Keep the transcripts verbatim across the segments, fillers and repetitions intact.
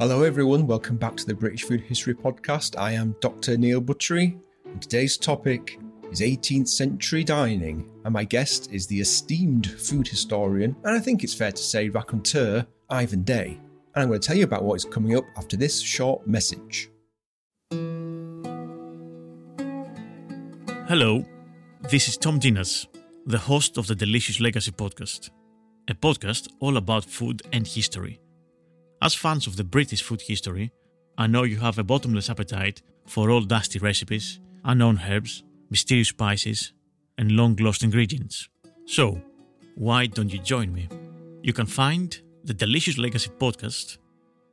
Hello everyone, welcome back to the British Food History Podcast. I am Doctor Neil Buttery, and today's topic is eighteenth century dining, and my guest is the esteemed food historian, and I think it's fair to say raconteur, Ivan Day. And I'm going to tell you about what is coming up after this short message. Hello, this is Tom Dinas, the host of the Delicious Legacy Podcast, a podcast all about food and history. As fans of the British food history, I know you have a bottomless appetite for all dusty recipes, unknown herbs, mysterious spices, and long-lost ingredients. So, why don't you join me? You can find the Delicious Legacy Podcast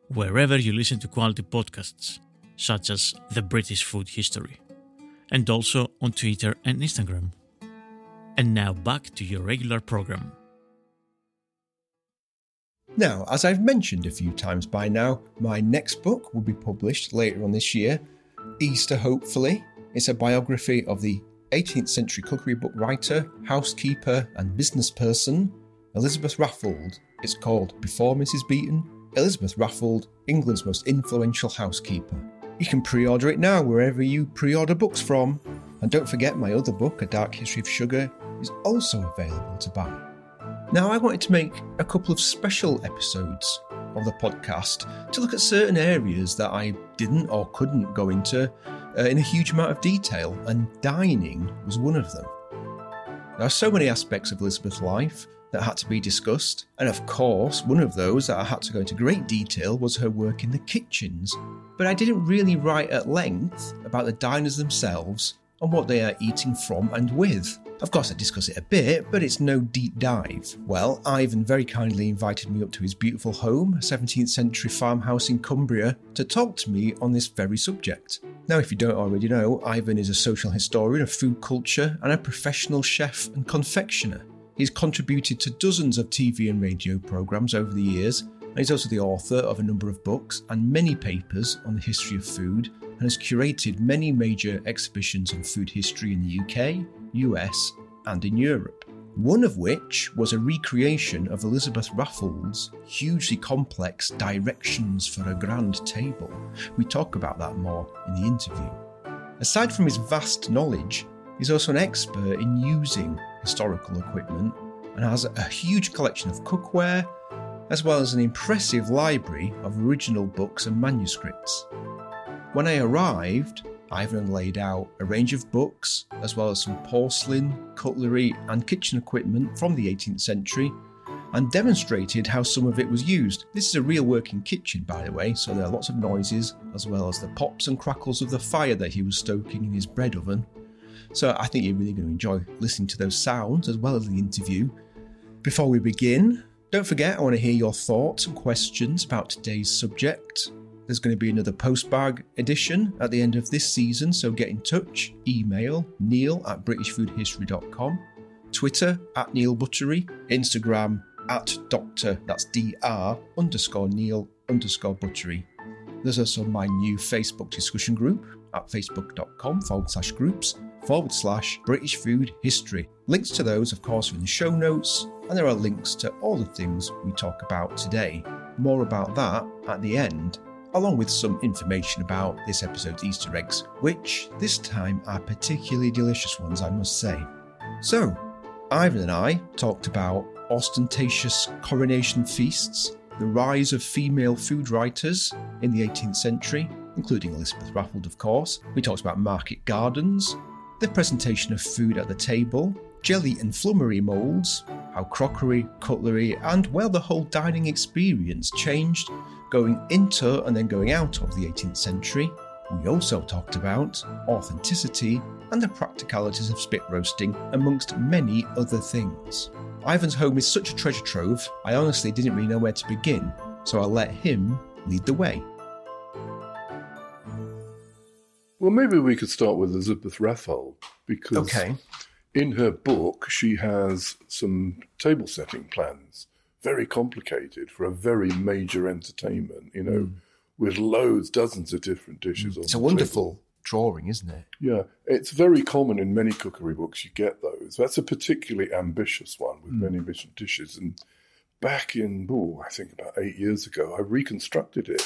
wherever you listen to quality podcasts, such as the British Food History, and also on Twitter and Instagram. And now back to your regular program. Now, as I've mentioned a few times by now, my next book will be published later on this year, Easter hopefully. It's a biography of the eighteenth century cookery book writer, housekeeper and business person, Elizabeth Raffald. It's called Before Missus Beeton, Elizabeth Raffald, England's Most Influential Housekeeper. You can pre-order it now wherever you pre-order books from. And don't forget my other book, A Dark History of Sugar, is also available to buy. Now, I wanted to make a couple of special episodes of the podcast to look at certain areas that I didn't or couldn't go into uh, in a huge amount of detail, and dining was one of them. There are so many aspects of Elizabeth's life that had to be discussed, and of course, one of those that I had to go into great detail was her work in the kitchens, but I didn't really write at length about the diners themselves and what they are eating from and with. Of course, I discuss it a bit, but it's no deep dive. Well, Ivan very kindly invited me up to his beautiful home, a seventeenth century farmhouse in Cumbria, to talk to me on this very subject. Now, if you don't already know, Ivan is a social historian of food culture and a professional chef and confectioner. He's contributed to dozens of T V and radio programmes over the years, and he's also the author of a number of books and many papers on the history of food, and has curated many major exhibitions on food history in the U K, U S and in Europe. One of which was a recreation of Elizabeth Raffald's hugely complex directions for a grand table. We talk about that more in the interview. Aside from his vast knowledge, he's also an expert in using historical equipment and has a huge collection of cookware, as well as an impressive library of original books and manuscripts. When I arrived, Ivan laid out a range of books, as well as some porcelain, cutlery and kitchen equipment from the eighteenth century, and demonstrated how some of it was used. This is a real working kitchen, by the way, so there are lots of noises, as well as the pops and crackles of the fire that he was stoking in his bread oven. So I think you're really going to enjoy listening to those sounds, as well as the interview. Before we begin, don't forget I want to hear your thoughts and questions about today's subject. There's going to be another postbag edition at the end of this season, so get in touch. Email neil at british food history dot com, Twitter at Neil Buttery, Instagram at Doctor, that's D R underscore Neil underscore Buttery. There's also my new Facebook discussion group at facebook.com forward slash groups forward slash British Food History. Links to those, of course, are in the show notes, and there are links to all the things we talk about today. More about that at the end, along with some information about this episode's Easter eggs, which this time are particularly delicious ones, I must say. So, Ivan and I talked about ostentatious coronation feasts, the rise of female food writers in the eighteenth century, including Elizabeth Raffald, of course. We talked about market gardens, the presentation of food at the table, jelly and flummery moulds, how crockery, cutlery, and, well, the whole dining experience changed going into and then going out of the eighteenth century. We also talked about authenticity and the practicalities of spit roasting, amongst many other things. Ivan's home is such a treasure trove, I honestly didn't really know where to begin, so I'll let him lead the way. Well, maybe we could start with Elizabeth Raffald, because okay. in her book she has some table setting plans. Very complicated for a very major entertainment, you know, mm. with loads, dozens of different dishes. Mm. It's a wonderful table. Drawing, isn't it? Yeah, it's very common in many cookery books. You get those. That's a particularly ambitious one with mm. many different dishes. And back in, oh, I think about eight years ago, I reconstructed it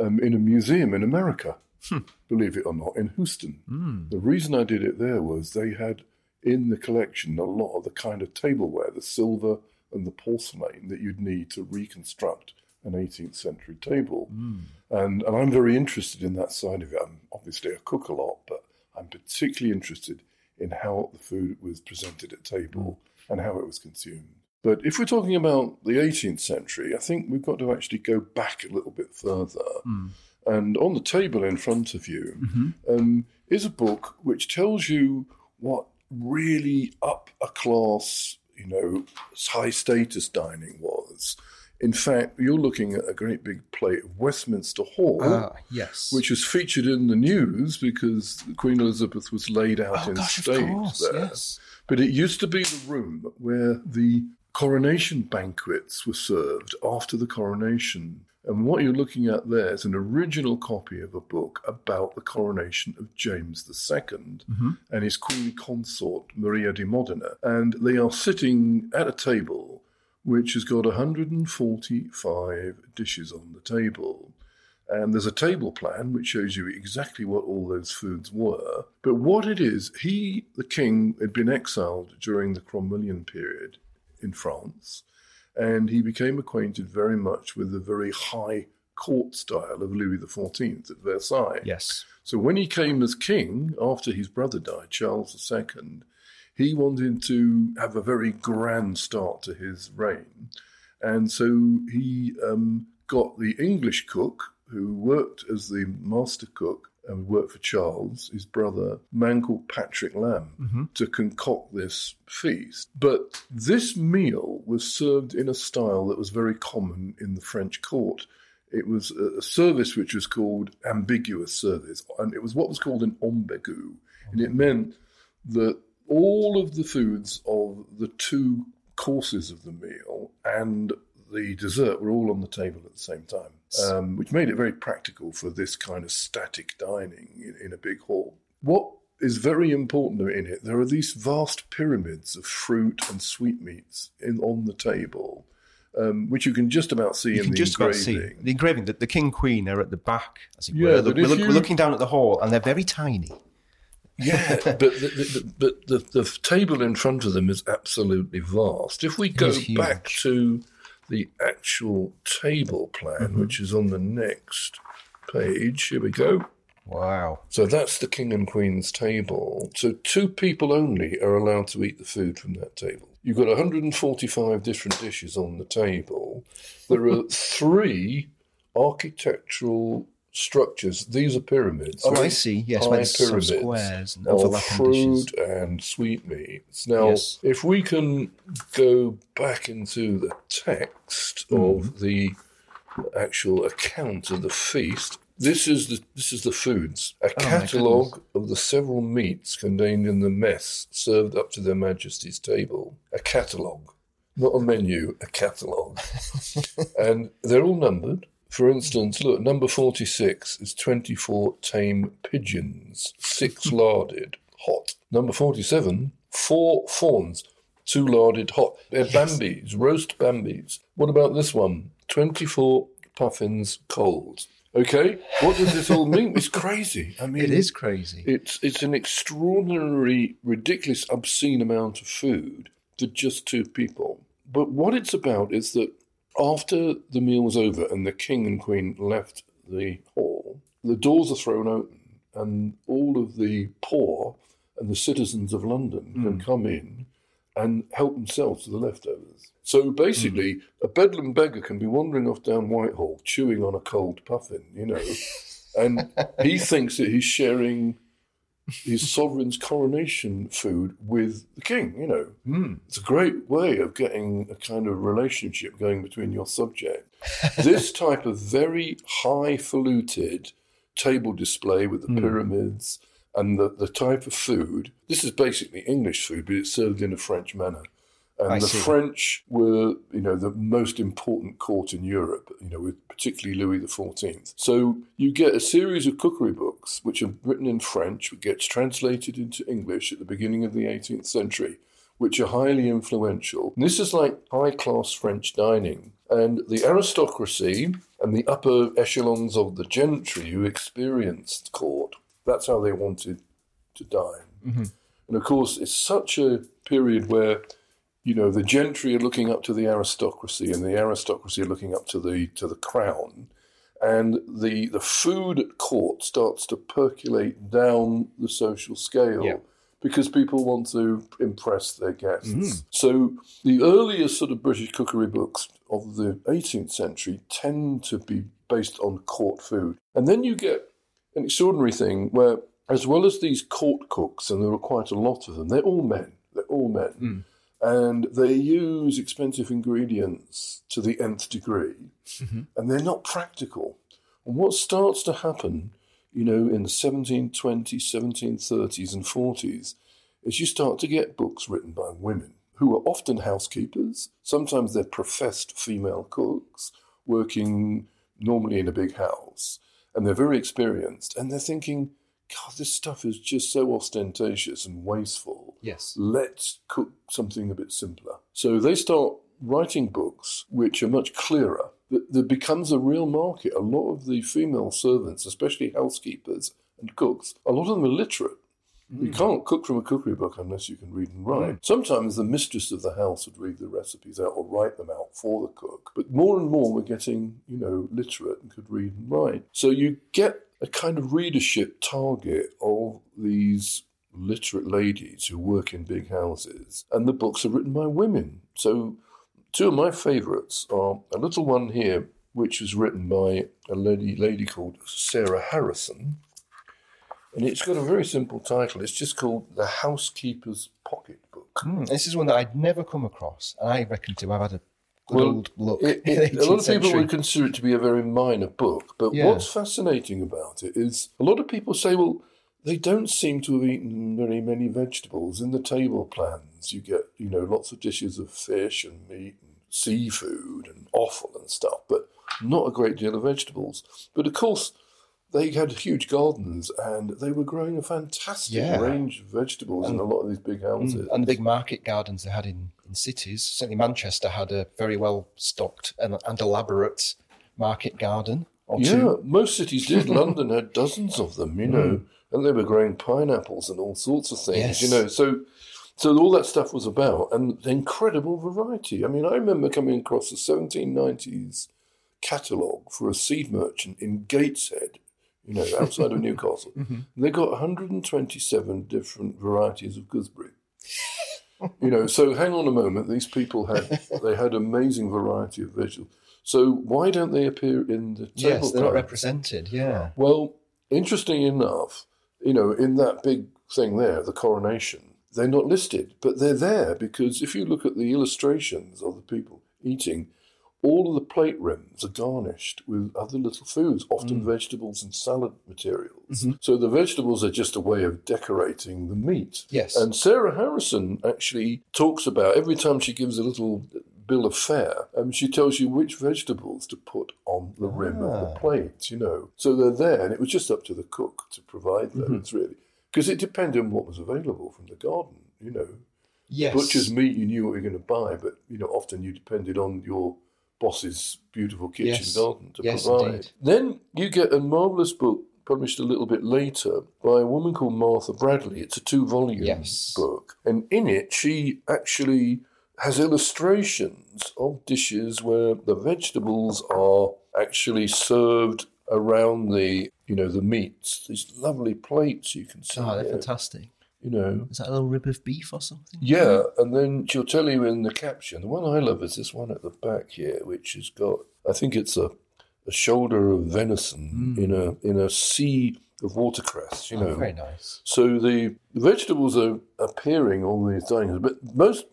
um, in a museum in America, hmm. believe it or not, in Houston. Mm. The reason I did it there was they had in the collection a lot of the kind of tableware, the silver and the porcelain that you'd need to reconstruct an eighteenth century table. Mm. And, and I'm very interested in that side of it. I'm obviously I cook a lot, but I'm particularly interested in how the food was presented at table mm. and how it was consumed. But if we're talking about the eighteenth century, I think we've got to actually go back a little bit further. Mm. And on the table in front of you mm-hmm. um, is a book which tells you what really up a class, you know, high status dining was. In fact, you're looking at a great big plate of Westminster Hall, ah, yes. which was featured in the news because Queen Elizabeth was laid out oh, in gosh, state of course, there. Yes. But it used to be the room where the coronation banquets were served after the coronation. And what you're looking at there is an original copy of a book about the coronation of James the Second mm-hmm. and his queen consort, Maria de Modena. And they are sitting at a table which has got one hundred forty-five dishes on the table. And there's a table plan which shows you exactly what all those foods were. But what it is, he, the king, had been exiled during the Cromwellian period in France, and he became acquainted very much with the very high court style of Louis the Fourteenth at Versailles. Yes. So when he came as king, after his brother died, Charles the Second, he wanted to have a very grand start to his reign. And so he um, got the English cook, who worked as the master cook and worked for Charles, his brother, a man called Patrick Lamb, mm-hmm. to concoct this feast. But this meal was served in a style that was very common in the French court. It was a service which was called ambiguous service, and it was what was called an ambigu, and it meant that all of the foods of the two courses of the meal and the dessert were all on the table at the same time, um, which made it very practical for this kind of static dining in, in a big hall. What is very important in it, there are these vast pyramids of fruit and sweetmeats in, on the table, um, which you can just about see you in can the just engraving. About see. The engraving, the, the king, queen are at the back, as it yeah, were. We're, look, you... we're looking down at the hall, and they're very tiny. Yeah, but the, the, but the, the table in front of them is absolutely vast. If we go back to the actual table plan, mm-hmm. which is on the next page. Here we go. Wow. So that's the king and queen's table. So two people only are allowed to eat the food from that table. You've got one hundred forty-five different dishes on the table. There are three architectural structures. These are pyramids. Oh, right? I see. Yes, high pyramids, squares and overlapping fruit dishes and sweetmeats. Now, yes. if we can go back into the text mm. of the actual account of the feast, this is the this is the foods. A oh, catalogue of the several meats contained in the mess served up to their Majesties' table. A catalogue, not a menu. A catalogue, and they're all numbered. For instance, look, number forty-six is twenty-four tame pigeons, six larded, hot. Number forty-seven, four fawns, two larded, hot. They're yes. bambies, roast bambies. What about this one? twenty-four puffins, cold. Okay, what does this all mean? It's crazy. I mean, it is crazy. It's, it's an extraordinary, ridiculous, obscene amount of food to just two people. But what it's about is that after the meal was over and the king and queen left the hall, the doors are thrown open and all of the poor and the citizens of London mm. can come in and help themselves to the leftovers. So basically, mm. a bedlam beggar can be wandering off down Whitehall chewing on a cold puffin, you know, and he thinks that he's sharing his sovereign's coronation food with the king, you know. Mm. It's a great way of getting a kind of relationship going between your subject. This type of very highfaluted table display with the mm. pyramids and the, the type of food, this is basically English food, but it's served in a French manner. And I the see. French were, you know, the most important court in Europe, you know, with particularly Louis the Fourteenth. So you get a series of cookery books which are written in French, which gets translated into English at the beginning of the eighteenth century, which are highly influential. And this is like high-class French dining. And the aristocracy and the upper echelons of the gentry who experienced court. That's how they wanted to dine. Mm-hmm. And of course, it's such a period where, you know, the gentry are looking up to the aristocracy and the aristocracy are looking up to the to the crown. And the, the food at court starts to percolate down the social scale, yeah, because people want to impress their guests. Mm-hmm. So the earliest sort of British cookery books of the eighteenth century tend to be based on court food. And then you get an extraordinary thing where, as well as these court cooks, and there are quite a lot of them, they're all men, they're all men, mm. and they use expensive ingredients to the nth degree, mm-hmm. and they're not practical. And what starts to happen, you know, in the seventeen twenties, seventeen thirties and forties, is you start to get books written by women who are often housekeepers. Sometimes they're professed female cooks working normally in a big house, and they're very experienced, and they're thinking, God, this stuff is just so ostentatious and wasteful. Yes. Let's cook something a bit simpler. So they start writing books which are much clearer. There becomes a real market. A lot of the female servants, especially housekeepers and cooks, a lot of them are literate. Mm. You can't cook from a cookery book unless you can read and write. Mm. Sometimes the mistress of the house would read the recipes out or write them out for the cook. But more and more we're getting, you know, literate and could read and write. So you get a kind of readership target of these literate ladies who work in big houses. And the books are written by women. So two of my favourites are a little one here, which was written by a lady, lady called Sarah Harrison. And it's got a very simple title. It's just called The Housekeeper's Pocket Book. Mm, this is one that I'd never come across. And I reckon to have had a Well, look. It, it, a lot of people would consider it to be a very minor book, but yeah. What's fascinating about it is a lot of people say, well, they don't seem to have eaten very many vegetables. In the table plans, you get, you know, lots of dishes of fish and meat and seafood and offal and stuff, but not a great deal of vegetables. But of course, they had huge gardens and they were growing a fantastic yeah. range of vegetables and, in a lot of these big houses. And the big market gardens they had in, in cities. Certainly Manchester had a very well-stocked and, and elaborate market garden or yeah, two. Most cities did. London had dozens of them, you know, mm. and they were growing pineapples and all sorts of things, yes. you know. So, so all that stuff was about, and the incredible variety. I mean, I remember coming across the seventeen nineties catalogue for a seed merchant in Gateshead, you know, outside of Newcastle. Mm-hmm. They got one hundred twenty-seven different varieties of gooseberry. You know, so hang on a moment. These people had, they had amazing variety of vegetables. So why don't they appear in the table? Yes, they're not represented, yeah. Well, interesting enough, you know, in that big thing there, the coronation, they're not listed, but they're there because if you look at the illustrations of the people eating, all of the plate rims are garnished with other little foods, often mm. vegetables and salad materials. Mm-hmm. So the vegetables are just a way of decorating the meat. Yes. And Sarah Harrison actually talks about, every time she gives a little bill of fare, um, she tells you which vegetables to put on the rim ah. of the plate, you know. So they're there, and it was just up to the cook to provide those, mm-hmm. really. Because it depended on what was available from the garden, you know. Yes. Butcher's meat, you knew what you were going to buy, but, you know, often you depended on your boss's beautiful kitchen yes. garden to yes, provide. Indeed. Then you get a marvellous book published a little bit later by a woman called Martha Bradley. It's a two-volume yes. book. And in it, she actually has illustrations of dishes where the vegetables are actually served around the, you know, the meats. These lovely plates you can see. Oh, they're here. Fantastic. You know, is that a little rib of beef or something? Yeah, and then she'll tell you in the caption. The one I love is this one at the back here, which has got, I think it's a, a shoulder of venison mm. in a in a sea of watercress. You oh, know, very nice. So the vegetables are appearing on these things, but most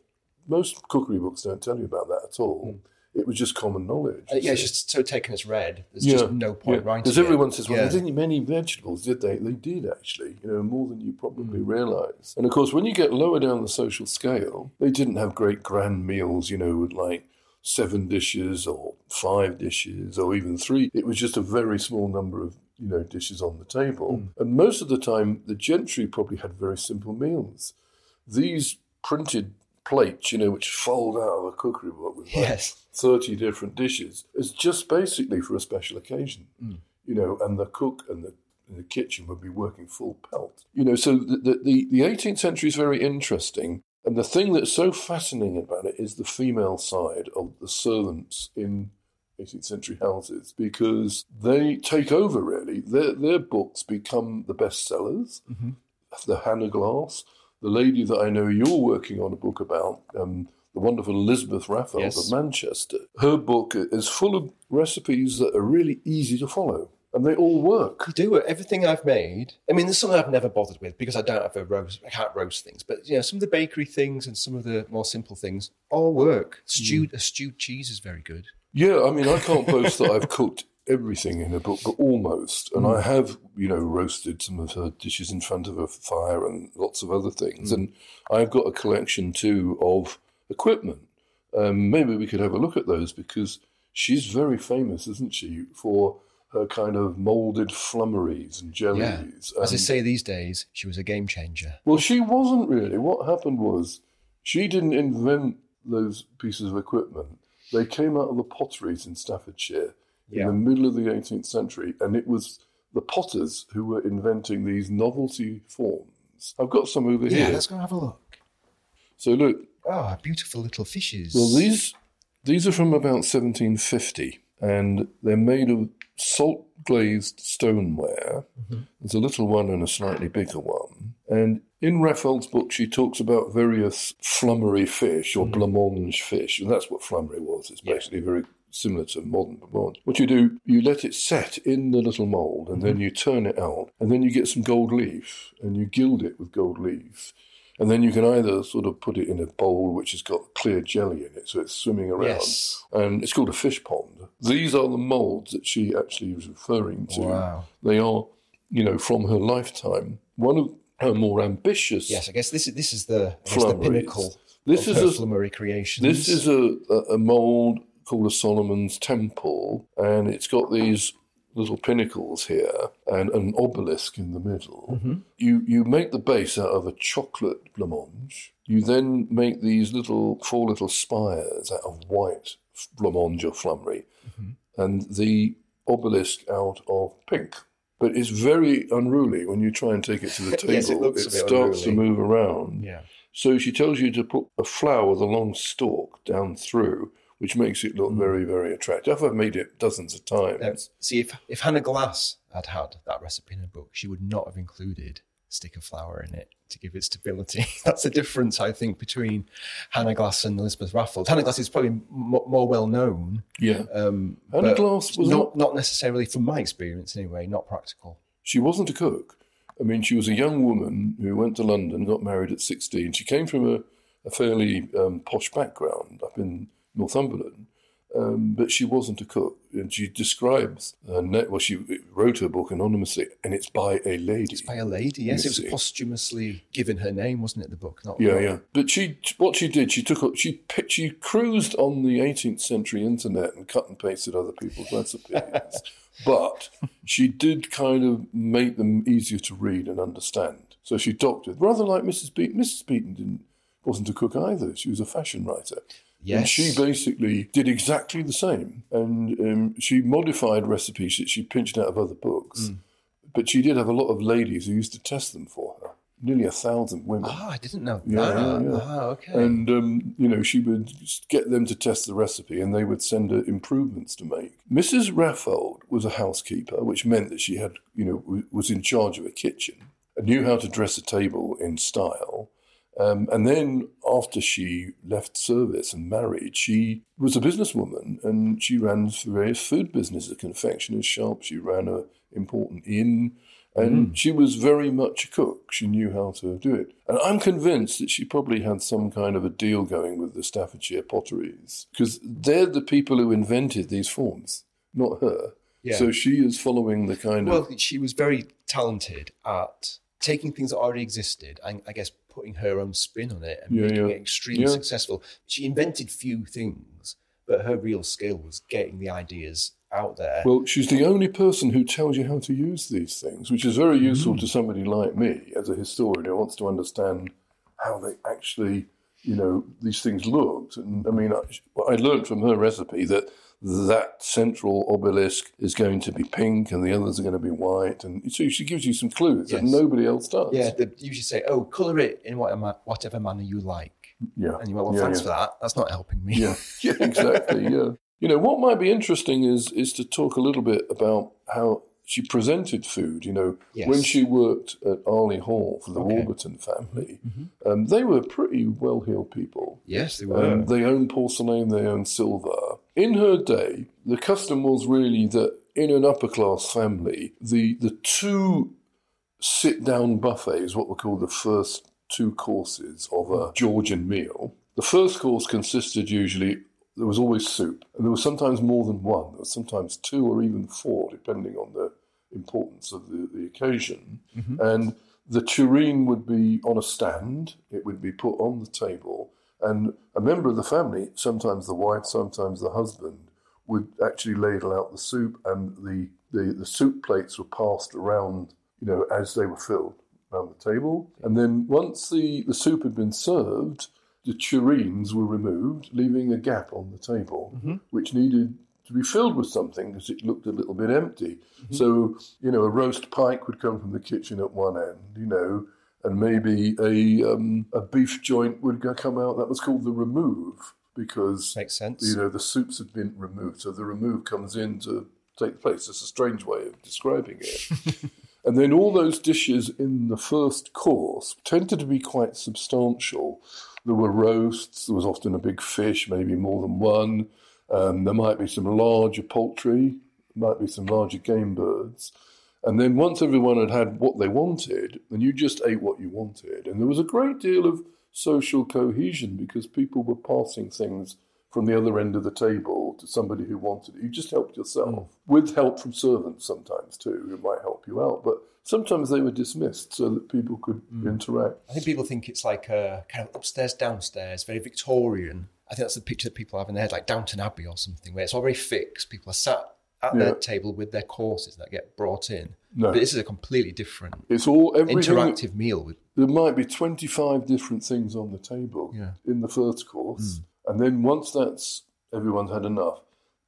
most cookery books don't tell you about that at all. Mm. It was just common knowledge. Uh, yeah, it's just so taken as read. There's yeah. just no point yeah. writing it. Because everyone says, well, yeah. they didn't eat many vegetables, did they? They did, actually, you know, more than you probably mm. realise. And, of course, when you get lower down the social scale, they didn't have great grand meals, you know, with, like, seven dishes or five dishes or even three. It was just a very small number of, you know, dishes on the table. Mm. And most of the time, the gentry probably had very simple meals. These printed plates, you know, which fold out of a cookery book with like yes. thirty different dishes. It's just basically for a special occasion, mm. you know, and the cook and the in the kitchen would be working full pelt. You know, so the, the, the eighteenth century is very interesting. And the thing that's so fascinating about it is the female side of the servants in eighteenth century houses, because they take over, really. Their, their books become the bestsellers. Mm-hmm. The Hannah Glass, the lady that I know you're working on a book about, um, the wonderful Elizabeth Raffald yes. of Manchester. Her book is full of recipes that are really easy to follow. And they all work. They do it. Everything I've made. I mean, there's something I've never bothered with because I don't have a roast. I can't roast things. But you know, some of the bakery things and some of the more simple things all work. Stewed, mm. A stewed cheese is very good. Yeah, I mean, I can't boast that I've cooked everything in a book, but almost. And mm. I have, you know, roasted some of her dishes in front of a fire and lots of other things. Mm. And I've got a collection too of equipment. Um, maybe we could have a look at those because she's very famous, isn't she, for her kind of moulded flummeries and jellies. Yeah. As I say these days, she was a game changer. Well, she wasn't really. What happened was she didn't invent those pieces of equipment. They came out of the potteries in Staffordshire yeah. in the middle of the eighteenth century, and it was the potters who were inventing these novelty forms. I've got some over yeah, here. Yeah, let's go have a look. So look. Oh, beautiful little fishes. Well, these these are from about seventeen fifty, and they're made of salt-glazed stoneware. Mm-hmm. There's a little one and a slightly bigger one. And in Raffald's book, she talks about various flummery fish or mm-hmm. blancmange fish, and that's what flummery was. It's yeah. basically very similar to modern blancmange. What you do, you let it set in the little mould, and mm-hmm. then you turn it out, and then you get some gold leaf, and you gild it with gold leaf. And then you can either sort of put it in a bowl which has got clear jelly in it, so it's swimming around. Yes. And it's called a fish pond. These are the moulds that she actually was referring to. Wow. They are, you know, from her lifetime. One of her more ambitious... Yes, I guess this is this is the, the pinnacle this of is her flummery creations. This is a, a mould called a Solomon's Temple, and it's got these little pinnacles here and an obelisk in the middle. Mm-hmm. You you make the base out of a chocolate blancmange. You then make these little four little spires out of white blancmange or flummery, mm-hmm. and the obelisk out of pink. But it's very unruly when you try and take it to the table. yes, it looks it a bit starts unruly. to move around. Yeah. So she tells you to put a flower with a long stalk down through, which makes it look very, very attractive. I've made it dozens of times. Um, see, if, if Hannah Glass had had that recipe in her book, she would not have included a stick of flour in it to give it stability. That's the difference, I think, between Hannah Glass and Elizabeth Raffald. Hannah Glass is probably m- more well-known. Yeah. Um, Hannah Glass was... Not, not necessarily, from my experience anyway, not practical. She wasn't a cook. I mean, she was a young woman who went to London, got married at sixteen. She came from a, a fairly um, posh background up in Northumberland, um, but she wasn't a cook. And she describes, uh, well, she wrote her book anonymously, and it's by a lady. It's by a lady, yes. It was posthumously given her name, wasn't it, the book? Not yeah, long. yeah. But she, what she did, she took, she picked, she cruised on the eighteenth century internet and cut and pasted other people's recipes, but she did kind of make them easier to read and understand. So she doctored, rather like Missus Beeton. Missus Beeton didn't, wasn't a cook either. She was a fashion writer. Yes. And she basically did exactly the same. And um, she modified recipes that she pinched out of other books. Mm. But she did have a lot of ladies who used to test them for her. Nearly a thousand women. Oh, I didn't know yeah, that. Yeah, yeah. Oh, okay. And, um, you know, she would get them to test the recipe and they would send her improvements to make. Missus Raffald was a housekeeper, which meant that she had, you know, was in charge of a kitchen and knew how to dress a table in style. Um, and then after she left service and married, she was a businesswoman and she ran various food businesses, a confectioner's shop. She ran an important inn and mm. she was very much a cook. She knew how to do it. And I'm convinced that she probably had some kind of a deal going with the Staffordshire Potteries because they're the people who invented these forms, not her. Yeah. So she is following the kind well, of... Well, she was very talented at taking things that already existed and, I guess, putting her own spin on it and yeah, making yeah. it extremely yeah. successful. She invented few things, but her real skill was getting the ideas out there. Well, she's the only person who tells you how to use these things, which is very useful mm. to somebody like me as a historian who wants to understand how they actually you know, these things looked. And I mean, I, I learned from her recipe that that central obelisk is going to be pink and the others are going to be white. And so she gives you some clues yes. that nobody else does. Yeah, they usually say, oh, colour it in whatever manner you like. Yeah. And you went, well, yeah, thanks yeah. for that. That's not helping me. Yeah, yeah exactly, yeah. You know, what might be interesting is is to talk a little bit about how she presented food. You know, yes. when she worked at Arley Hall for the okay. Warburton family, mm-hmm. um, they were pretty well-heeled people. Yes, they were. Um, they owned porcelain, they owned silver. In her day, the custom was really that in an upper-class family, the, the two sit-down buffets, what were called the first two courses of a Georgian meal. The first course consisted usually, there was always soup, and there was sometimes more than one. There was sometimes two or even four, depending on the importance of the, the occasion. Mm-hmm. And the tureen would be on a stand. It would be put on the table. And a member of the family, sometimes the wife, sometimes the husband, would actually ladle out the soup, and the, the, the soup plates were passed around, you know, as they were filled. Around the table, and then once the, the soup had been served, the tureens were removed, leaving a gap on the table, mm-hmm. which needed to be filled with something because it looked a little bit empty. Mm-hmm. So, you know, a roast pike would come from the kitchen at one end, you know, and maybe a um, a beef joint would come out. That was called the remove because, makes sense. You know, the soups had been removed. So the remove comes in to take place. It's a strange way of describing it. And then all those dishes in the first course tended to be quite substantial. There were roasts, there was often a big fish, maybe more than one. Um, there might be some larger poultry, might be some larger game birds. And then once everyone had had what they wanted, then you just ate what you wanted. And there was a great deal of social cohesion because people were passing things from the other end of the table to somebody who wanted it. You just helped yourself, mm. with help from servants sometimes too, who might help you out. But sometimes they were dismissed so that people could mm. interact. I think people think it's like a kind of upstairs, downstairs, very Victorian. I think that's the picture that people have in their head, like Downton Abbey or something, where it's all very fixed. People are sat at yeah. their table with their courses that get brought in. No. But this is a completely different it's all, interactive meal. With... There might be twenty-five different things on the table yeah. in the first course. Mm. And then once that's everyone's had enough,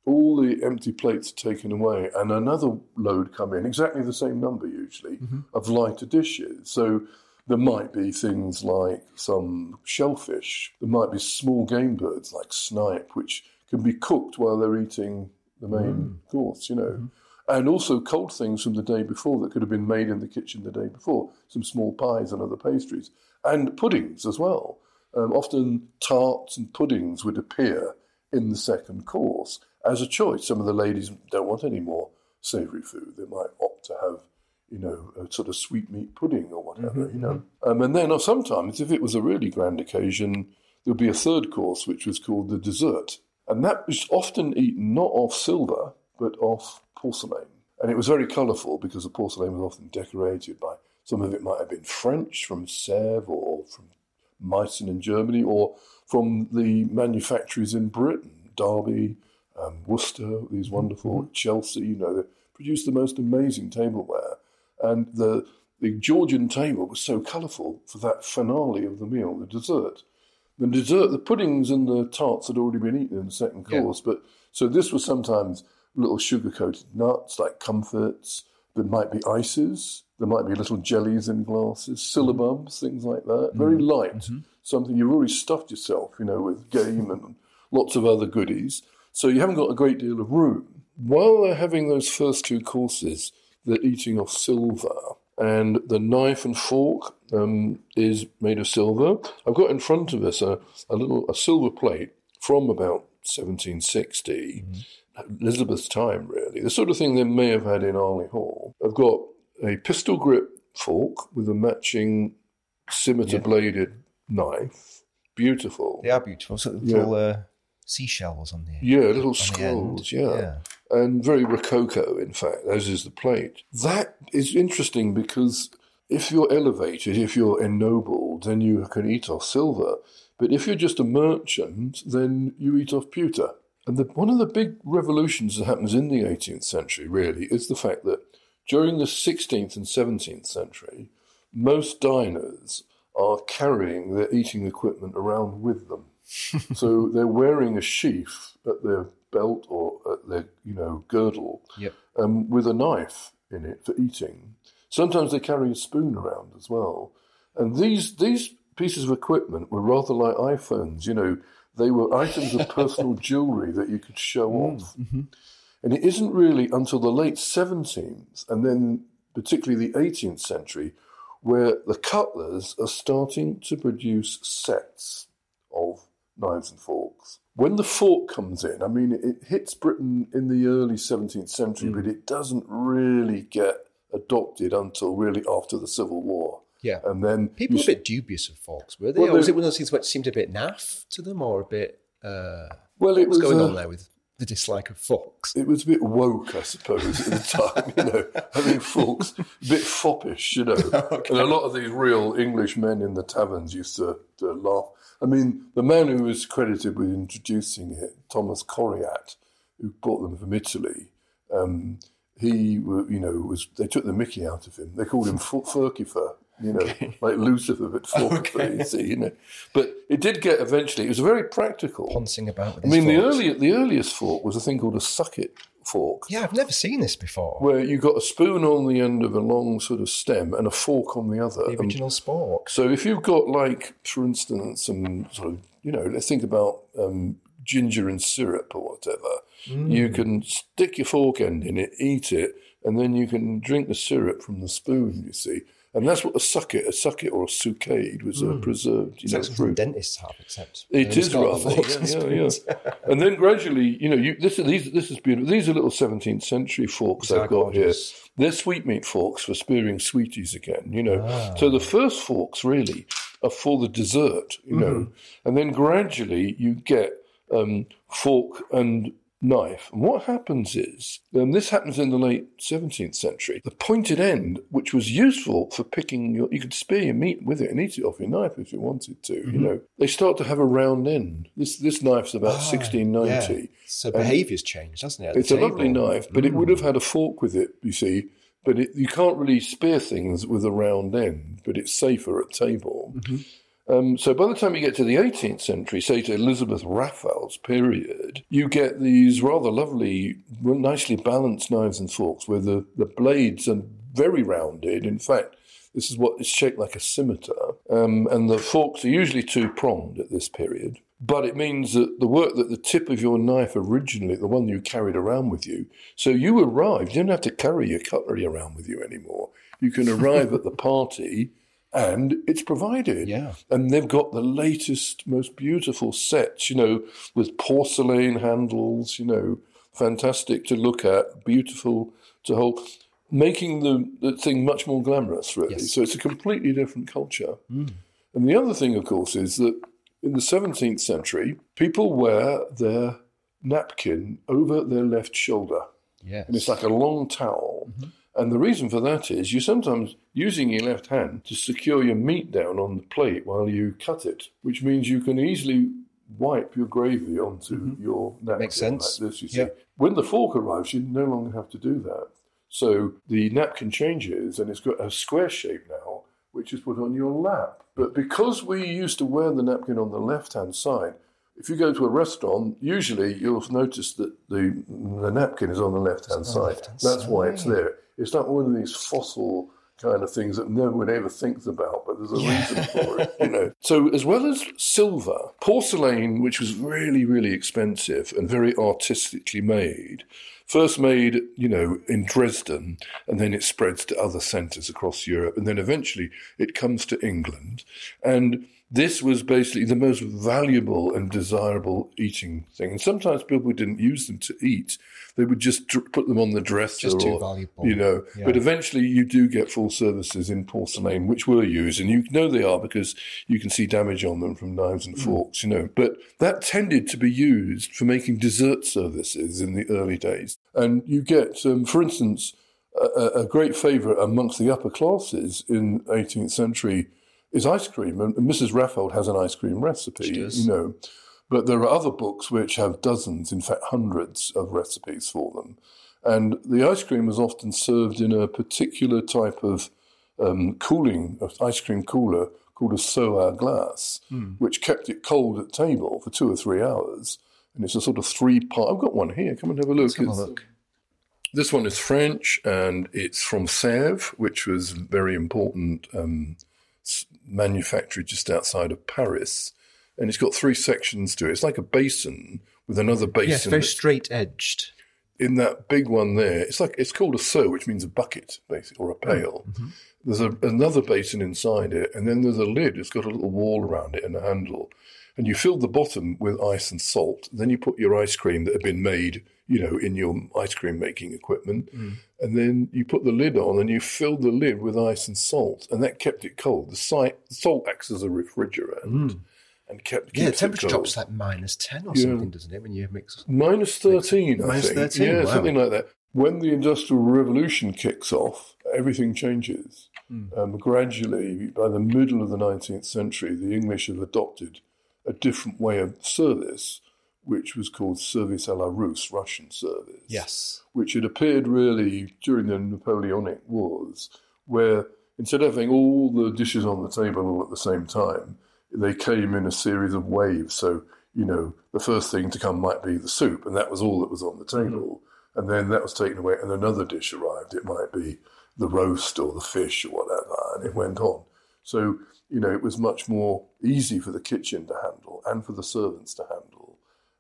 all the empty plates are taken away and another load come in, exactly the same number usually, mm-hmm. of lighter dishes. So there might be things like some shellfish. There might be small game birds like snipe, which can be cooked while they're eating the main mm. course, you know. Mm-hmm. And also cold things from the day before that could have been made in the kitchen the day before, some small pies and other pastries, and puddings as well. Um, often tarts and puddings would appear in the second course as a choice. Some of the ladies don't want any more savoury food. They might opt to have, you know, a sort of sweetmeat pudding or whatever, mm-hmm, you know. Mm-hmm. Um, and then or sometimes, if it was a really grand occasion, there would be a third course, which was called the dessert. And that was often eaten not off silver, but off porcelain. And it was very colourful because the porcelain was often decorated by, some of it might have been French from Sèvres or from Meissen in Germany, or from the manufactories in Britain, Derby, um, Worcester, these wonderful, mm-hmm. Chelsea, you know, they produced the most amazing tableware. And the, the Georgian table was so colourful for that finale of the meal, the dessert. The dessert, the puddings and the tarts had already been eaten in the second course, yeah. but so this was sometimes little sugar-coated nuts like comfits. There might be ices. There might be little jellies in glasses, syllabubs, things like that. Very mm-hmm. light, mm-hmm. something you've already stuffed yourself, you know, with game and lots of other goodies. So you haven't got a great deal of room. While they're having those first two courses, they're eating off silver. And the knife and fork um, is made of silver. I've got in front of us a, a little a silver plate from about seventeen sixty, mm-hmm. Elizabeth's time, really. The sort of thing they may have had in Arley Hall. I've got a pistol grip fork with a matching scimitar bladed yeah. knife. Beautiful. They are beautiful. So little yeah. uh, seashells on the end. Yeah, little skulls, yeah. yeah. And very rococo, in fact, as is the plate. That is interesting because if you're elevated, if you're ennobled, then you can eat off silver. But if you're just a merchant, then you eat off pewter. And the, one of the big revolutions that happens in the eighteenth century, really, is the fact that during the sixteenth and seventeenth century, most diners are carrying their eating equipment around with them. So they're wearing a sheaf at their belt or at their, you know, girdle, yep. um, with a knife in it for eating. Sometimes they carry a spoon around as well. And these these pieces of equipment were rather like iPhones, you know. They were items of personal jewellery that you could show off. Mm-hmm. And it isn't really until the late seventeenth and then particularly the eighteenth century where the cutlers are starting to produce sets of knives and forks. When the fork comes in, I mean, it hits Britain in the early seventeenth century, mm. but it doesn't really get adopted until really after the Civil War. Yeah. And then people were a bit dubious of forks, were they? Well, or was it one of those things which seemed a bit naff to them or a bit uh well, it what was, was going uh, on there with the dislike of forks? It was a bit woke, I suppose, at the time, you know. I mean, forks, a bit foppish, you know. Okay. And a lot of these real English men in the taverns used to, to laugh. I mean, the man who was credited with introducing it, Thomas Coryat, who brought them from Italy, um, he, were, you know, was they took the mickey out of him. They called him Furkifer. You know, okay. like Lucifer, but fork, okay. you see, you know. But it did get eventually, it was very practical. Poncing about with I mean, forks. the early, the earliest fork was a thing called a sucket fork. Yeah, I've never seen this before. Where you got a spoon on the end of a long sort of stem and a fork on the other. The original um, spork. So if you've got, like, for instance, some sort of, you know, let's think about um, ginger and syrup or whatever. Mm. You can stick your fork end in it, eat it, and then you can drink the syrup from the spoon, you see. And that's what a sucket, a sucket or a succade was, mm. a preserved, you know, fruit. Dentists have, except it is rather. Yeah, yeah, yeah. And then gradually, you know, you, this, these, this is beautiful. These are little seventeenth century forks I've got here. They're sweetmeat forks for spearing sweeties again, you know. Ah. So the first forks really are for the dessert, you mm. know. And then gradually you get um, fork and knife. And what happens is, and this happens in the late seventeenth century, the pointed end, which was useful for picking your, you could spear your meat with it and eat it off your knife if you wanted to, mm-hmm. you know, they start to have a round end. This this knife's about ah, sixteen ninety. Yeah. So behaviour's changed, hasn't it? It's table. A lovely knife, but mm. it would have had a fork with it, you see, but it, you can't really spear things with a round end, but it's safer at table. Mm-hmm. Um, so by the time you get to the eighteenth century, say to Elizabeth Raffald's period, you get these rather lovely, nicely balanced knives and forks where the, the blades are very rounded. In fact, this is what is shaped like a scimitar. Um, and the forks are usually two-pronged at this period. But it means that the work that the tip of your knife originally, the one you carried around with you, so you arrived, you don't have to carry your cutlery around with you anymore. You can arrive at the party... and it's provided. Yeah. And they've got the latest, most beautiful sets, you know, with porcelain handles, you know, fantastic to look at, beautiful to hold, making the, the thing much more glamorous, really. Yes. So it's a completely different culture. Mm. And the other thing, of course, is that in the seventeenth century, people wear their napkin over their left shoulder. Yes. And it's like a long towel. Mm-hmm. And the reason for that is you're sometimes using your left hand to secure your meat down on the plate while you cut it, which means you can easily wipe your gravy onto mm-hmm. your napkin. Makes sense. Like this, you see. Yeah. When the fork arrives, you no longer have to do that. So the napkin changes and it's got a square shape now, which is put on your lap. But because we used to wear the napkin on the left-hand side, if you go to a restaurant, usually you'll notice that the, the napkin is on the left-hand side. Left-hand That's side. Why it's there. It's not one of these fossil kind of things that no one ever thinks about, but there's a yeah. reason for it, you know. So as well as silver, porcelain, which was really, really expensive and very artistically made, first made, you know, in Dresden, and then it spreads to other centres across Europe, and then eventually it comes to England. And this was basically the most valuable and desirable eating thing. And sometimes people didn't use them to eat. They would just dr- put them on the dresser. Just too or, valuable. You know, yeah. But eventually you do get full services in porcelain, which were used. And you know they are because you can see damage on them from knives and forks, mm. you know. But that tended to be used for making dessert services in the early days. And you get, um, for instance, a, a great favourite amongst the upper classes in eighteenth century is ice cream, and Missus Raffald has an ice cream recipe, you know. But there are other books which have dozens, in fact hundreds of recipes for them. And the ice cream was often served in a particular type of um, cooling, ice cream cooler, called a seau à glace, mm. which kept it cold at table for two or three hours. And it's a sort of three-part... I've got one here. Come and have a look. Let's have a look. This one is French, and it's from Sèvres, which was very important um, manufactured just outside of Paris. And it's got three sections to it. It's like a basin with another basin. Yes, yeah, very straight-edged. In that big one there, it's like it's called a seau, which means a bucket, basically, or a pail. Mm-hmm. There's a, another basin inside it, and then there's a lid. It's got a little wall around it and a handle. And you fill the bottom with ice and salt. And then you put your ice cream that had been made, you know, in your ice cream making equipment. Mm. And then you put the lid on and you fill the lid with ice and salt. And that kept it cold. The si- salt acts as a refrigerant. Mm. And kept, yeah, the temperature drops like minus ten or yeah. something, doesn't it, when you mix... minus thirteen, I minus think. thirteen, yeah, wow. Something like that. When the Industrial Revolution kicks off, everything changes. Mm. Um, gradually, by the middle of the nineteenth century, the English have adopted a different way of service, which was called Service à la Russe, Russian service. Yes. Which had appeared really during the Napoleonic Wars, where instead of having all the dishes on the table all at the same time, they came in a series of waves. So, you know, the first thing to come might be the soup, and that was all that was on the table. Mm. And then that was taken away, and another dish arrived. It might be the roast or the fish or whatever, and it went on. So, you know, it was much more easy for the kitchen to handle and for the servants to handle.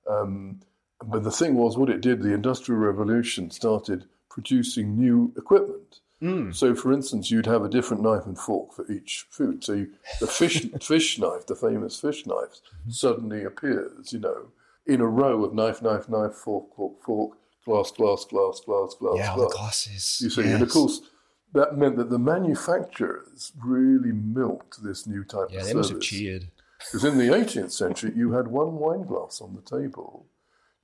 Um, but the thing was, what it did, the Industrial Revolution started producing new equipment. Mm. So, for instance, you'd have a different knife and fork for each food. So you, the fish fish knife, the famous fish knife, mm-hmm. suddenly appears, you know, in a row of knife, knife, knife, fork, fork, fork, glass, glass, glass, glass, glass, yeah, glass. All the glasses. You see, yes. And of course, that meant that the manufacturers really milked this new type yeah, of service. Yeah, they must have cheered. Because in the eighteenth century, you had one wine glass on the table.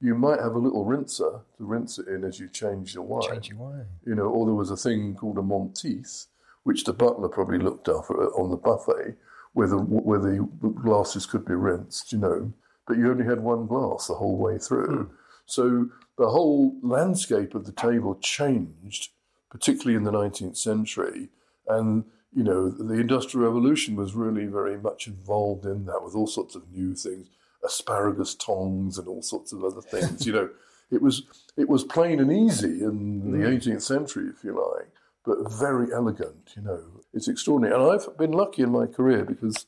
You might have a little rinser to rinse it in as you change your wine. Change your wine. You know, or there was a thing called a Monteith, which the butler probably looked after on the buffet, where the, where the glasses could be rinsed, you know. But you only had one glass the whole way through. Mm. So the whole landscape of the table changed, particularly in the nineteenth century. And, you know, the Industrial Revolution was really very much involved in that with all sorts of new things. Asparagus tongs and all sorts of other things. You know, it was it was plain and easy in the eighteenth century, if you like, but very elegant. You know, it's extraordinary. And I've been lucky in my career because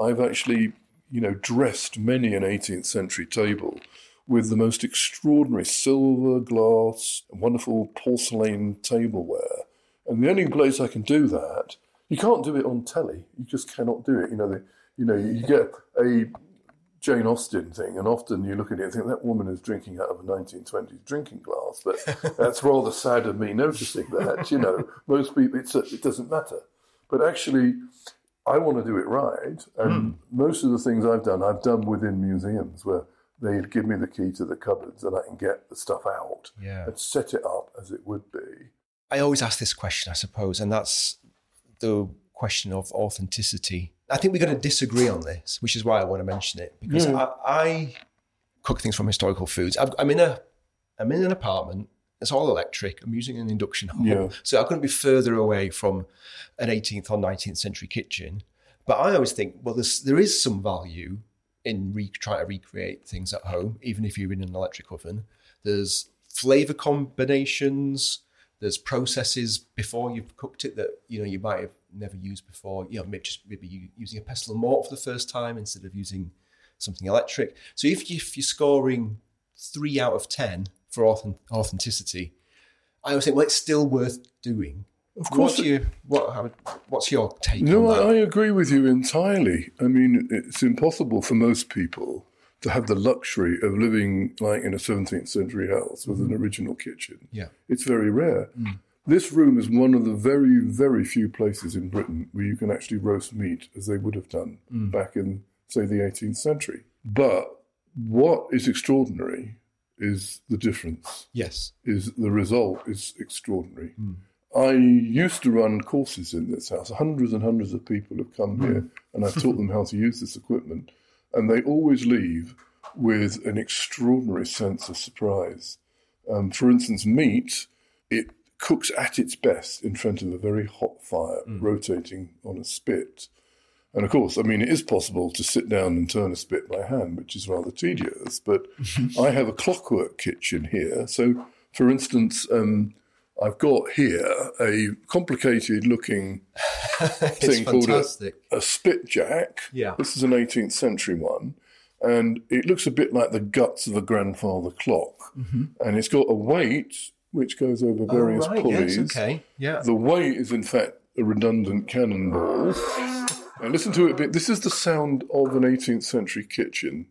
I've actually, you know, dressed many an eighteenth century table with the most extraordinary silver, glass, wonderful porcelain tableware. And the only place I can do that, you can't do it on telly. You just cannot do it. You know, the, you know, you get a Jane Austen thing, and often you look at it and think, that woman is drinking out of a nineteen twenties drinking glass, but that's rather sad of me noticing that, you know. Most people, it's a, it doesn't matter. But actually, I want to do it right, and mm. most of the things I've done, I've done within museums where they give me the key to the cupboards and I can get the stuff out yeah. and set it up as it would be. I always ask this question, I suppose, and that's the question of authenticity. I think we're going to disagree on this, which is why I want to mention it, because yeah. I, I cook things from historical foods. I'm, I'm in a, I'm in an apartment. It's all electric. I'm using an induction hob, yeah. so I couldn't be further away from an eighteenth or nineteenth century kitchen. But I always think, well, there is some value in re- trying to recreate things at home, even if you're in an electric oven. There's flavour combinations. There's processes before you've cooked it that, you know, you might have never used before. You know, maybe, just, maybe you using a pestle and mortar for the first time instead of using something electric. So if, you, if you're scoring three out of ten for authentic, authenticity, I always think, well, it's still worth doing. Of course. What do you, what, how, what's your take no, on that? No, I agree with you entirely. I mean, it's impossible for most people to have the luxury of living like in a seventeenth century house with an original kitchen. Yeah. It's very rare. Mm. This room is one of the very, very few places in Britain where you can actually roast meat as they would have done mm. back in, say, the eighteenth century. But what is extraordinary is the difference. Yes. Is the result is extraordinary. Mm. I used to run courses in this house. Hundreds and hundreds of people have come mm. here and I've taught them how to use this equipment. And they always leave with an extraordinary sense of surprise. Um, for instance, meat, it cooks at its best in front of a very hot fire, mm. rotating on a spit. And of course, I mean, it is possible to sit down and turn a spit by hand, which is rather tedious, but I have a clockwork kitchen here. So, for instance, um, I've got here a complicated-looking thing called a, a spitjack. Yeah. This is an eighteenth century one, and it looks a bit like the guts of a grandfather clock. Mm-hmm. And it's got a weight which goes over various oh, right. pulleys. Yes, okay. Yeah. The weight is, in fact, a redundant cannonball. Now, listen to it a bit. This is the sound of an eighteenth century kitchen.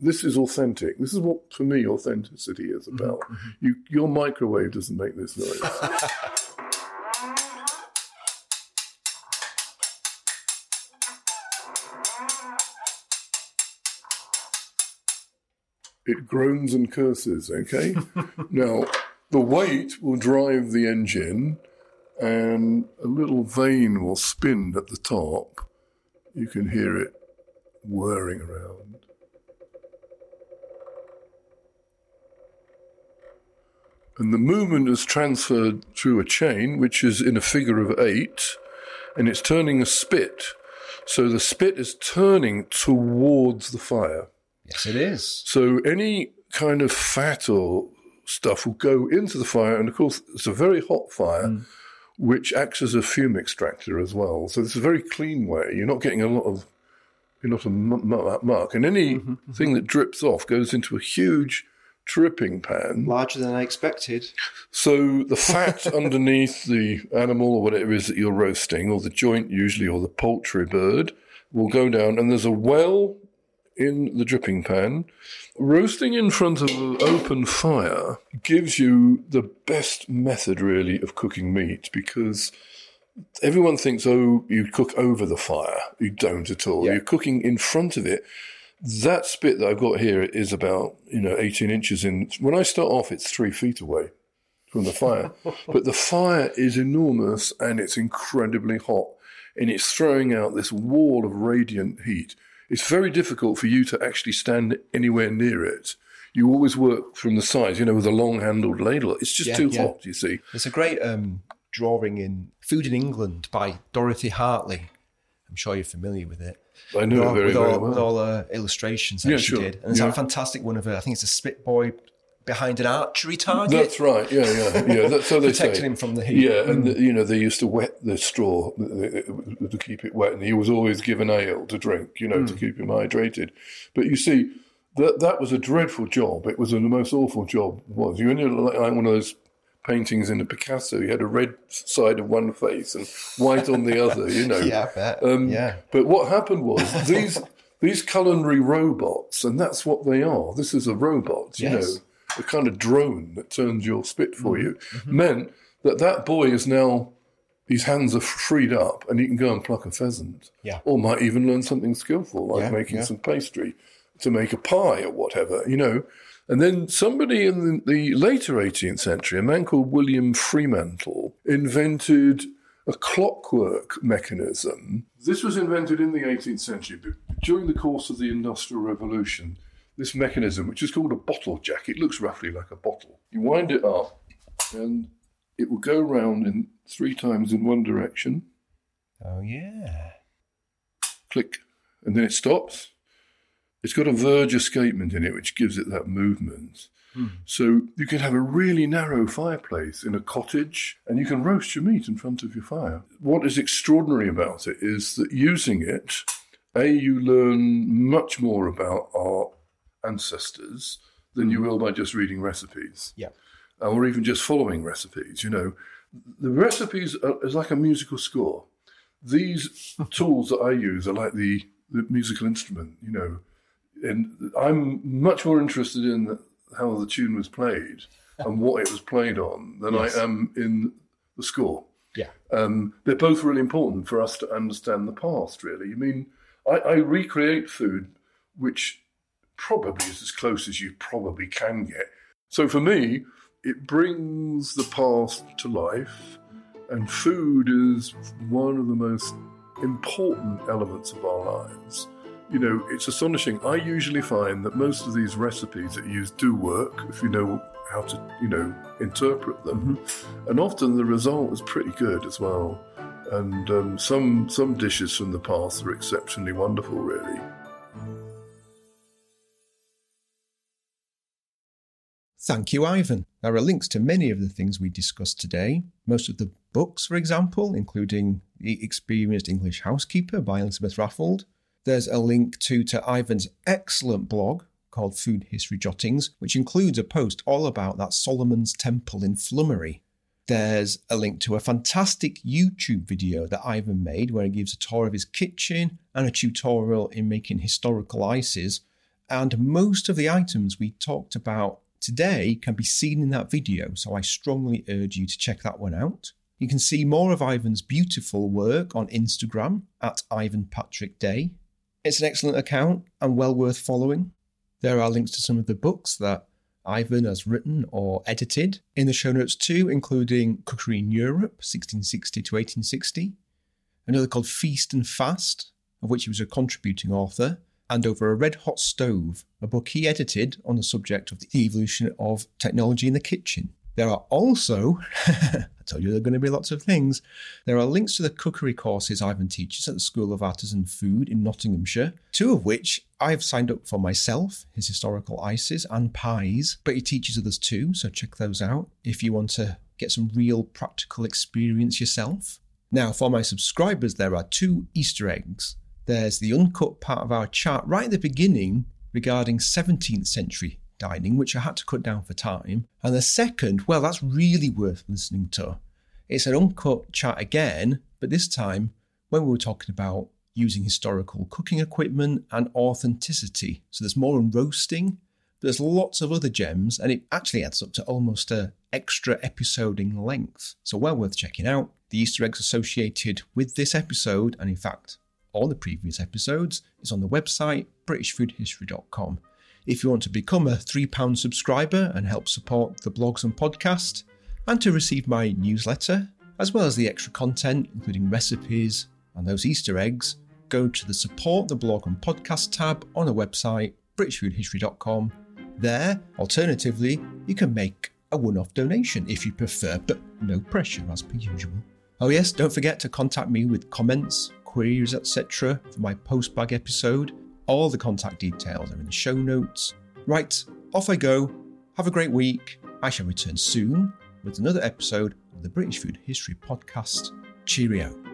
This is authentic. This is what, for me, authenticity is about. Mm-hmm. You, your microwave doesn't make this noise. It groans and curses, okay? Now, the weight will drive the engine, and a little vane will spin at the top. You can hear it whirring around. And the movement is transferred through a chain, which is in a figure of eight, and it's turning a spit. So the spit is turning towards the fire. Yes, it is. So any kind of fat or stuff will go into the fire, and of course it's a very hot fire, mm. which acts as a fume extractor as well. So it's a very clean way. You're not getting a lot of, you're not a muck. And anything mm-hmm. that drips off goes into a huge dripping pan, larger than I expected. So the fat underneath the animal or whatever it is that you're roasting, or the joint usually, or the poultry bird, will go down, and there's a well in the dripping pan. Roasting in front of an open fire gives you the best method, really, of cooking meat, because everyone thinks, oh, you cook over the fire. You don't at all. Yeah. You're cooking in front of it. That spit that I've got here is about, you know, eighteen inches in. When I start off, it's three feet away from the fire. But the fire is enormous, and it's incredibly hot, and it's throwing out this wall of radiant heat. It's very difficult for you to actually stand anywhere near it. You always work from the sides, you know, with a long-handled ladle. It's just yeah, too yeah. hot, you see. There's a great um, drawing in Food in England by Dorothy Hartley. I'm sure you're familiar with it. I know it very, with all, very well. With all uh, illustrations that yeah, she sure. did. And there's yeah. a fantastic one of her. I think it's a spit boy behind an archery target. That's right, yeah, yeah. yeah. That's how they Protecting say. Him from the heat. Yeah, mm. and, the, you know, they used to wet the straw to keep it wet, and he was always given ale to drink, you know, mm. to keep him hydrated. But you see, that that was a dreadful job. It was a, the most awful job. was You ended up like one of those paintings in a Picasso. You had a red side of one face and white on the other, you know. Yeah, I bet. Um, yeah. But what happened was these these culinary robots, and that's what they are. This is a robot, you yes. know. The kind of drone that turns your spit for you, mm-hmm. meant that that boy is now, his hands are freed up, and he can go and pluck a pheasant. Yeah. Or might even learn something skillful, like yeah, making yeah. some pastry to make a pie or whatever, you know. And then somebody in the, the later eighteenth century, a man called William Fremantle, invented a clockwork mechanism. This was invented in the eighteenth century, but during the course of the Industrial Revolution, this mechanism, which is called a bottle jack. It looks roughly like a bottle. You wind it up, and it will go round in three times in one direction. Oh, yeah. Click. And then it stops. It's got a verge escapement in it, which gives it that movement. Mm. So you can have a really narrow fireplace in a cottage, and you can roast your meat in front of your fire. What is extraordinary about it is that using it, A, you learn much more about our ancestors than you will by just reading recipes, yeah, or even just following recipes. You know, the recipes are, is like a musical score. These tools that I use are like the, the musical instrument. You know, and I'm much more interested in the, how the tune was played and what it was played on than yes. I am in the score. Yeah, um, they're both really important for us to understand the past. Really, I mean, I, I recreate food, which probably is as close as you probably can get. So for me, it brings the past to life, and food is one of the most important elements of our lives. You know, it's astonishing. I usually find that most of these recipes that you use do work if you know how to, you know, interpret them. Mm-hmm. And often the result is pretty good as well. And um, some some dishes from the past are exceptionally wonderful, really. Thank you, Ivan. There are links to many of the things we discussed today. Most of the books, for example, including The Experienced English Housekeeper by Elizabeth Raffald. There's a link too to Ivan's excellent blog called Food History Jottings, which includes a post all about that Solomon's Temple in Flummery. There's a link to a fantastic YouTube video that Ivan made where he gives a tour of his kitchen and a tutorial in making historical ices. And most of the items we talked about today can be seen in that video, so I strongly urge you to check that one out. You can see more of Ivan's beautiful work on Instagram at Ivan Patrick Day. It's an excellent account and well worth following. There are links to some of the books that Ivan has written or edited in the show notes too, including Cookery in Europe, sixteen sixty to eighteen sixty, another called Feast and Fast, of which he was a contributing author, and Over a Red Hot Stove, a book he edited on the subject of the evolution of technology in the kitchen. There are also, I told you there are going to be lots of things, there are links to the cookery courses Ivan teaches at the School of Artisan Food in Nottinghamshire, two of which I have signed up for myself, his historical ices and pies, but he teaches others too, so check those out if you want to get some real practical experience yourself. Now, for my subscribers, there are two Easter eggs. There's the uncut part of our chart right at the beginning regarding seventeenth century dining, which I had to cut down for time. And the second, well, that's really worth listening to. It's an uncut chat again, but this time when we were talking about using historical cooking equipment and authenticity. So there's more on roasting, but there's lots of other gems, and it actually adds up to almost an extra episode in length. So well worth checking out. The Easter eggs associated with this episode, and in fact, all the previous episodes, is on the website, british food history dot com. If you want to become a three pounds subscriber and help support the blogs and podcast, and to receive my newsletter, as well as the extra content, including recipes and those Easter eggs, go to the Support the Blog and Podcast tab on the website, british food history dot com. There, alternatively, you can make a one-off donation if you prefer, but no pressure as per usual. Oh yes, don't forget to contact me with comments, queries, et cetera for my postbag episode. All the contact details are in the show notes. Right, off I go. Have a great week. I shall return soon with another episode of the British Food History Podcast. Cheerio.